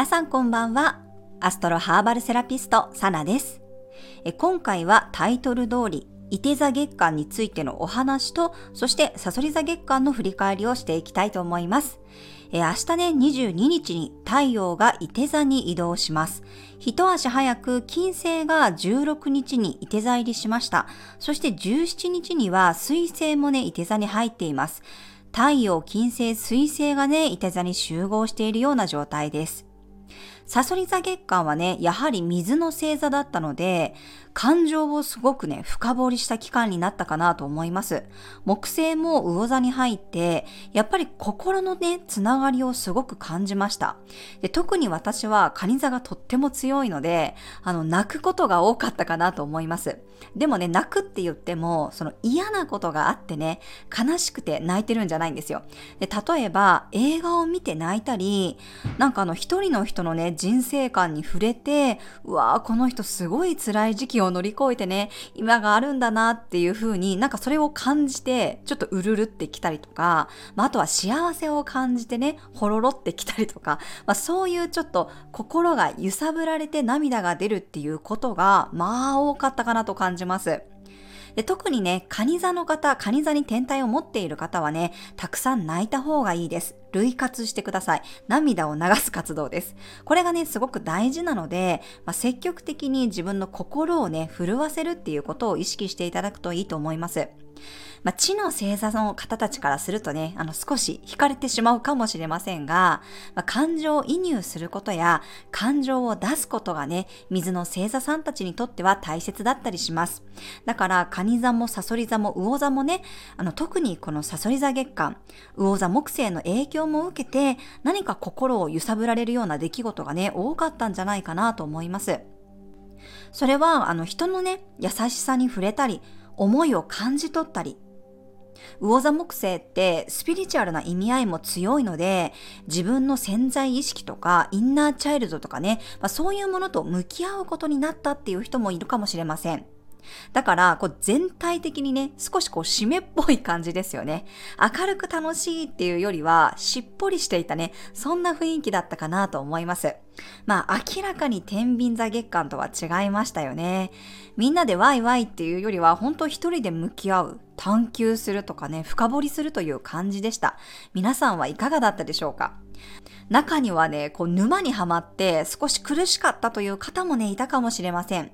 皆さんこんばんは。アストロハーバルセラピストサナです。今回はタイトル通りいて座月間についてのお話と、そしてさそり座月間の振り返りをしていきたいと思います。明日ね、22日に太陽がいて座に移動します。一足早く金星が16日にいて座入りしました。そして17日には水星もね、いて座に入っています。太陽、金星、水星がね、いて座に集合しているような状態です。さそり座月間はね、やはり水の星座だったので、感情をすごくね、深掘りした期間になったかなと思います。木星も魚座に入って、やっぱり心のね、つながりをすごく感じました。で、特に私は蟹座がとっても強いので、泣くことが多かったかなと思います。でもね、泣くって言っても、その嫌なことがあってね、悲しくて泣いてるんじゃないんですよ。で、例えば映画を見て泣いたり、なんか一人の人のね、人生観に触れて、うわー、この人すごい辛い時期を乗り越えてね、今があるんだなっていう風に、なんかそれを感じてちょっとうるるってきたりとか、あとは幸せを感じてね、ほろろってきたりとか、そういうちょっと心が揺さぶられて涙が出るっていうことが多かったかなと感じます。で、特にね、蟹座の方、蟹座に天体を持っている方はね、たくさん泣いた方がいいです。涙活してください。涙を流す活動です。これがね、すごく大事なので、積極的に自分の心をね、震わせるっていうことを意識していただくといいと思います。地の星座の方たちからするとね、少し惹かれてしまうかもしれませんが、感情を移入することや感情を出すことがね、水の星座さんたちにとっては大切だったりします。だから蟹座もさそり座も魚座もね、特にこのさそり座月間、魚座木星の影響も受けて、何か心を揺さぶられるような出来事がね、多かったんじゃないかなと思います。それは人のね、優しさに触れたり、思いを感じ取ったり、魚座木星ってスピリチュアルな意味合いも強いので、自分の潜在意識とかインナーチャイルドとかね、そういうものと向き合うことになったっていう人もいるかもしれません。だから全体的にね、少し締めっぽい感じですよね。明るく楽しいっていうよりは、しっぽりしていたね、そんな雰囲気だったかなと思います。明らかに天秤座月間とは違いましたよね。みんなでワイワイっていうよりは、本当一人で向き合う、探求するとかね、深掘りするという感じでした。皆さんはいかがだったでしょうか。中にはね、沼にはまって少し苦しかったという方もね、いたかもしれません。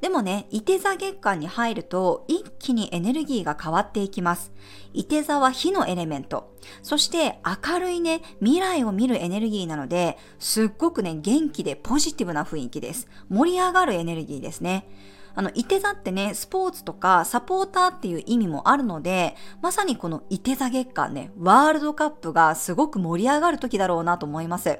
でもね、いて座月間に入ると一気にエネルギーが変わっていきます。いて座は火のエレメント、そして明るいね、未来を見るエネルギーなので、すっごくね、元気でポジティブな雰囲気です。盛り上がるエネルギーですね。いて座ってね、スポーツとかサポーターっていう意味もあるので、まさにこのいて座月間ね、ワールドカップがすごく盛り上がる時だろうなと思います。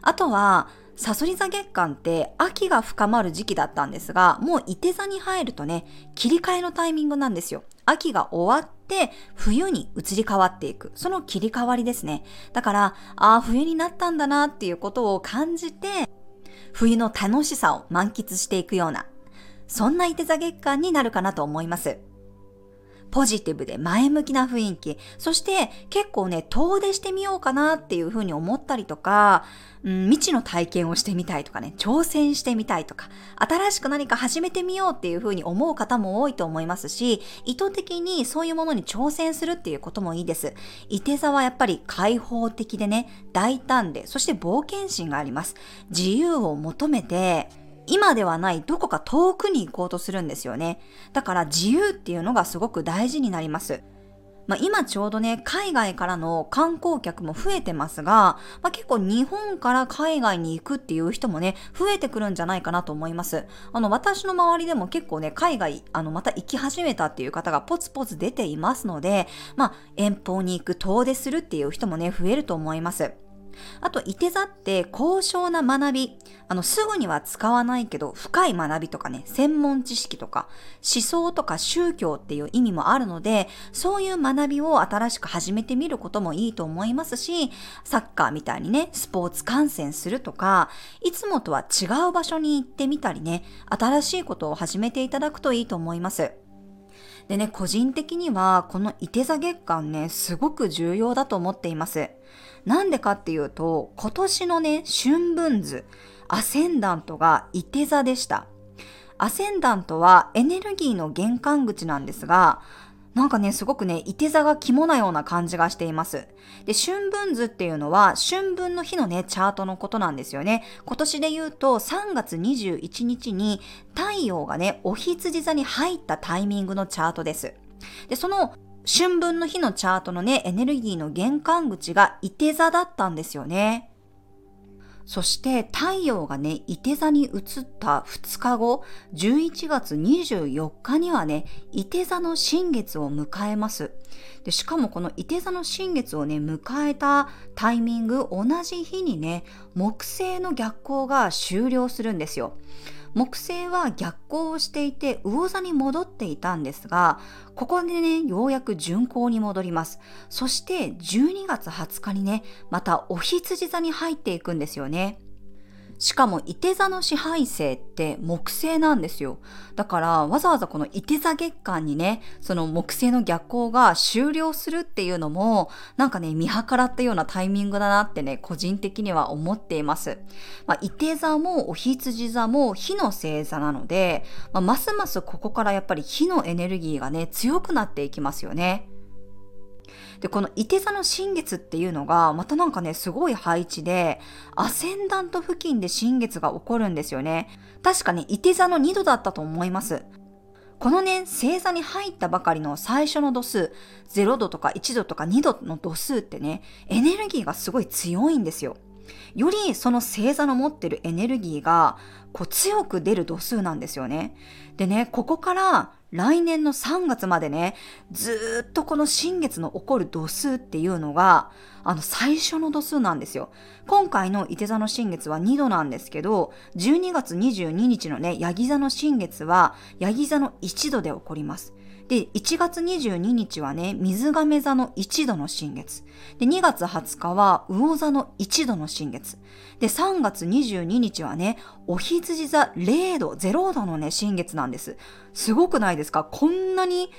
あとはさそり座月間って秋が深まる時期だったんですが、もういて座に入るとね、切り替えのタイミングなんですよ。秋が終わって冬に移り変わっていく、その切り替わりですね。だから冬になったんだなっていうことを感じて、冬の楽しさを満喫していくような、そんないて座月間になるかなと思います。ポジティブで前向きな雰囲気、そして結構ね、遠出してみようかなっていうふうに思ったりとか、未知の体験をしてみたいとかね、挑戦してみたいとか、新しく何か始めてみようっていうふうに思う方も多いと思いますし、意図的にそういうものに挑戦するっていうこともいいです。いて座はやっぱり開放的でね、大胆で、そして冒険心があります。自由を求めて、今ではないどこか遠くに行こうとするんですよね。だから自由っていうのがすごく大事になります。今ちょうどね、海外からの観光客も増えてますが、結構日本から海外に行くっていう人もね、増えてくるんじゃないかなと思います。私の周りでも結構ね、海外また行き始めたっていう方がポツポツ出ていますので、遠方に行く、遠出するっていう人もね、増えると思います。あと、いて座って高尚な学び、すぐには使わないけど、深い学びとかね、専門知識とか思想とか宗教っていう意味もあるので、そういう学びを新しく始めてみることもいいと思いますし、サッカーみたいにね、スポーツ観戦するとか、いつもとは違う場所に行ってみたりね、新しいことを始めていただくといいと思います。でね、個人的にはこのいて座月間ね、すごく重要だと思っています。なんでかっていうと、今年のね、春分図、アセンダントがいて座でした。アセンダントはエネルギーの玄関口なんですが、なんかね、すごくね、いて座が肝なような感じがしています。で、春分図っていうのは、春分の日のね、チャートのことなんですよね。今年で言うと、3月21日に太陽がね、お羊座に入ったタイミングのチャートです。で、その春分の日のチャートのね、エネルギーの玄関口がいて座だったんですよね。そして太陽がね、いて座に移った2日後、11月24日にはね、いて座の新月を迎えます。で、しかもこのいて座の新月をね、迎えたタイミング、同じ日にね、木星の逆行が終了するんですよ。木星は逆行をしていて魚座に戻っていたんですが、ここでね、ようやく順行に戻ります。そして12月20日にね、またお羊座に入っていくんですよね。しかもいて座の支配星って木星なんですよ。だからわざわざこのいて座月間にね、その木星の逆行が終了するっていうのも、なんかね、見計らったようなタイミングだなってね、個人的には思っています。いて座もお羊座も火の星座なので、ますますここからやっぱり火のエネルギーがね、強くなっていきますよね。で、このいて座の新月っていうのがまたなんかね、すごい配置で、アセンダント付近で新月が起こるんですよね。確かね、いて座の2度だったと思います。このね、星座に入ったばかりの最初の度数、0度とか1度とか2度の度数ってね、エネルギーがすごい強いんですよ。よりその星座の持ってるエネルギーがこう強く出る度数なんですよね。でね、ここから来年の3月までね、ずーっとこの新月の起こる度数っていうのが、最初の度数なんですよ。今回のいて座の新月は2度なんですけど、12月22日のね、ヤギ座の新月は、ヤギ座の1度で起こります。で、1月22日はね、水亀座の1度の新月。で、2月20日は、魚座の1度の新月。で、3月22日はね、お羊座0度、0度のね、新月なんです。すごくないですか？こんなに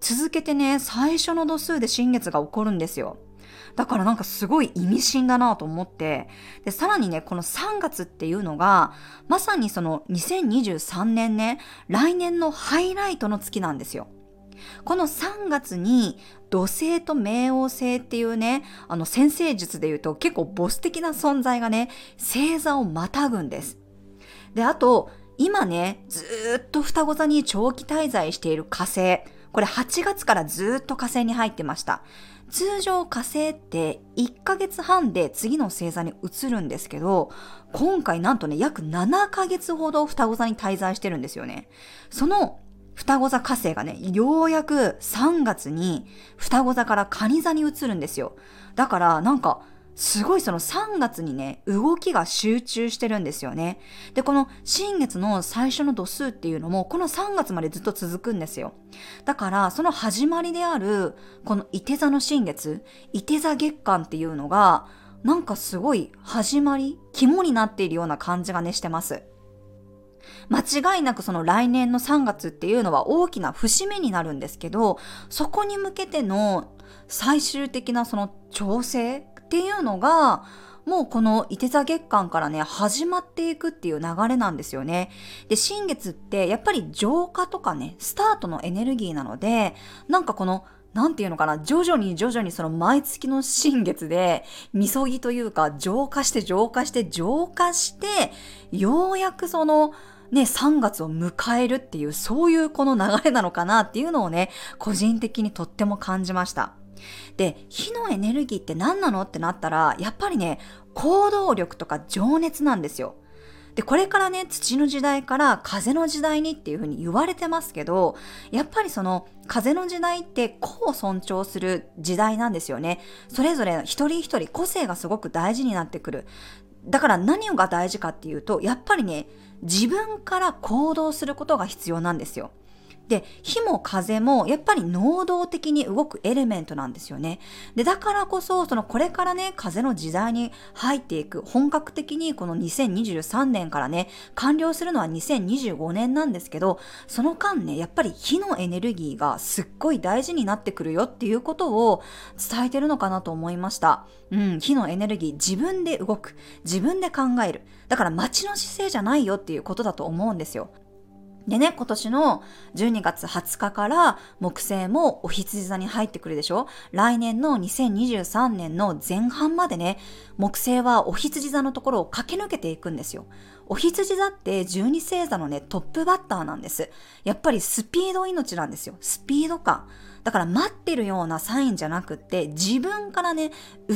続けてね、最初の度数で新月が起こるんですよ。だからなんかすごい意味深だなと思って、でさらにね、この3月っていうのがまさにその2023年ね、来年のハイライトの月なんですよ。この3月に土星と冥王星っていうね、占星術でいうと結構ボス的な存在がね、星座をまたぐんです。で、あと今ね、ずっと双子座に長期滞在している火星、これ8月からずっと火星に入ってました。通常火星って1ヶ月半で次の星座に移るんですけど、今回なんとね、約7ヶ月ほど双子座に滞在してるんですよね。その双子座火星がね、ようやく3月に双子座から蟹座に移るんですよ。だからなんかすごいその3月にね、動きが集中してるんですよね。で、この新月の最初の度数っていうのも、この3月までずっと続くんですよ。だから、その始まりである、このいて座の新月、いて座月間っていうのが、なんかすごい始まり、肝になっているような感じがね、してます。間違いなくその来年の3月っていうのは大きな節目になるんですけど、そこに向けての最終的なその調整っていうのが、もうこのいて座月間からね、始まっていくっていう流れなんですよね。で、新月ってやっぱり浄化とかね、スタートのエネルギーなので、なんかこの、なんていうのかな、徐々にその毎月の新月で、みそぎというか、浄化して、ようやくその、ね、3月を迎えるっていう、そういうこの流れなのかなっていうのをね、個人的にとっても感じました。で、火のエネルギーって何なのってなったら、やっぱりね、行動力とか情熱なんですよ。で、これからね、土の時代から風の時代にっていうふうに言われてますけど、やっぱりその風の時代って個を尊重する時代なんですよね。それぞれ一人一人個性がすごく大事になってくる。だから何が大事かっていうと、やっぱりね、自分から行動することが必要なんですよ。で、火も風もやっぱり能動的に動くエレメントなんですよね。で、だからこそ、そのこれからね、風の時代に入っていく、本格的にこの2023年からね、完了するのは2025年なんですけど、その間ね、やっぱり火のエネルギーがすっごい大事になってくるよっていうことを伝えてるのかなと思いました。うん、火のエネルギー、自分で動く、自分で考える。だから待ちの姿勢じゃないよっていうことだと思うんですよ。でね、今年の12月20日から木星もお羊座に入ってくるでしょ。来年の2023年の前半までね、木星はお羊座のところを駆け抜けていくんですよ。お羊座って12星座のね、トップバッターなんです。やっぱりスピード命なんですよ。スピード感。だから待ってるようなサインじゃなくって、自分からね、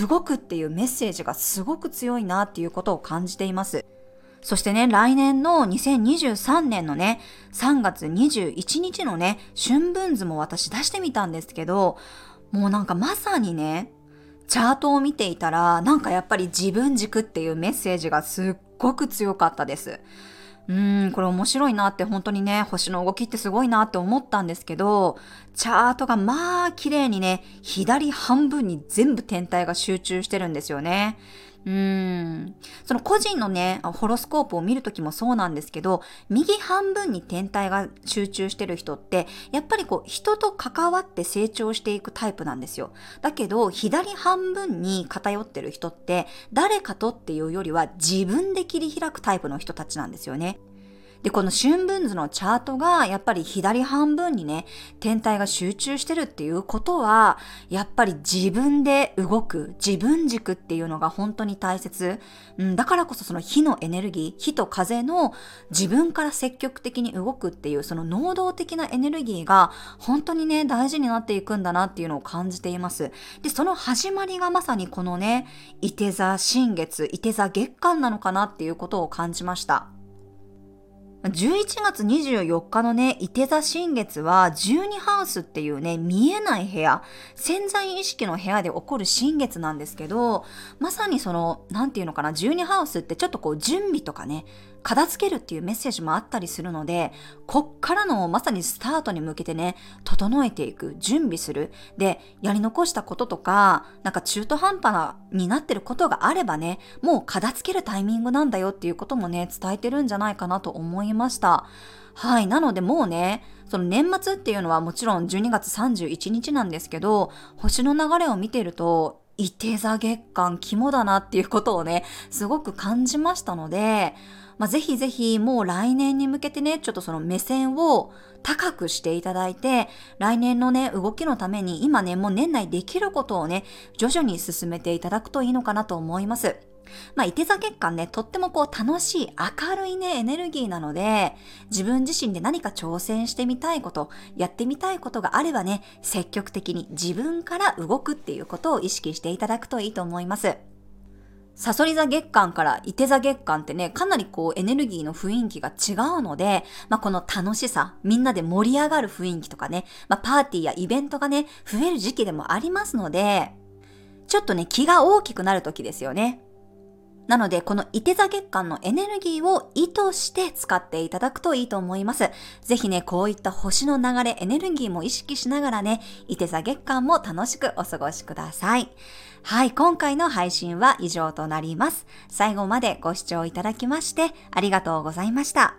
動くっていうメッセージがすごく強いなっていうことを感じています。そしてね、来年の2023年のね、3月21日のね、春分図も私出してみたんですけど、もうなんかまさにね、チャートを見ていたら、なんかやっぱり自分軸っていうメッセージがすっごく強かったです。これ面白いなって、本当にね、星の動きってすごいなって思ったんですけど、チャートがまあ綺麗にね、左半分に全部天体が集中してるんですよね。その個人のね、ホロスコープを見るときもそうなんですけど、右半分に天体が集中してる人って、やっぱりこう、人と関わって成長していくタイプなんですよ。だけど、左半分に偏ってる人って、誰かとっていうよりは自分で切り開くタイプの人たちなんですよね。で、この春分図のチャートがやっぱり左半分にね、天体が集中してるっていうことは、やっぱり自分で動く、自分軸っていうのが本当に大切。だからこそその火のエネルギー、火と風の自分から積極的に動くっていう、その能動的なエネルギーが本当にね、大事になっていくんだなっていうのを感じています。で、その始まりがまさにこのね、いて座新月、いて座月間なのかなっていうことを感じました。11月24日のね、いて座新月は12ハウスっていうね、見えない部屋、潜在意識の部屋で起こる新月なんですけど、まさにその、なんていうのかな、12ハウスってちょっとこう準備とかね、片付けるっていうメッセージもあったりするので、こっからのまさにスタートに向けてね、整えていく、準備する。で、やり残したこととか、なんか中途半端になってることがあればね、もう片付けるタイミングなんだよっていうこともね、伝えてるんじゃないかなと思いました。はい。なのでもうね、その年末っていうのはもちろん12月31日なんですけど、星の流れを見てると、いて座月間肝だなっていうことをね、すごく感じましたので、ぜひぜひもう来年に向けてね、ちょっとその目線を高くしていただいて、来年のね、動きのために今ね、もう年内できることをね、徐々に進めていただくといいのかなと思います。いて座月間ね、とってもこう楽しい、明るいね、エネルギーなので、自分自身で何か挑戦してみたいこと、やってみたいことがあればね、積極的に自分から動くっていうことを意識していただくといいと思います。さそり座月間からいて座月間ってね、かなりこうエネルギーの雰囲気が違うので、この楽しさ、みんなで盛り上がる雰囲気とかね、パーティーやイベントがね、増える時期でもありますので、ちょっとね、気が大きくなる時ですよね。なので、このいて座月間のエネルギーを意図して使っていただくといいと思います。ぜひね、こういった星の流れ、エネルギーも意識しながらね、いて座月間も楽しくお過ごしください。はい、今回の配信は以上となります。最後までご視聴いただきましてありがとうございました。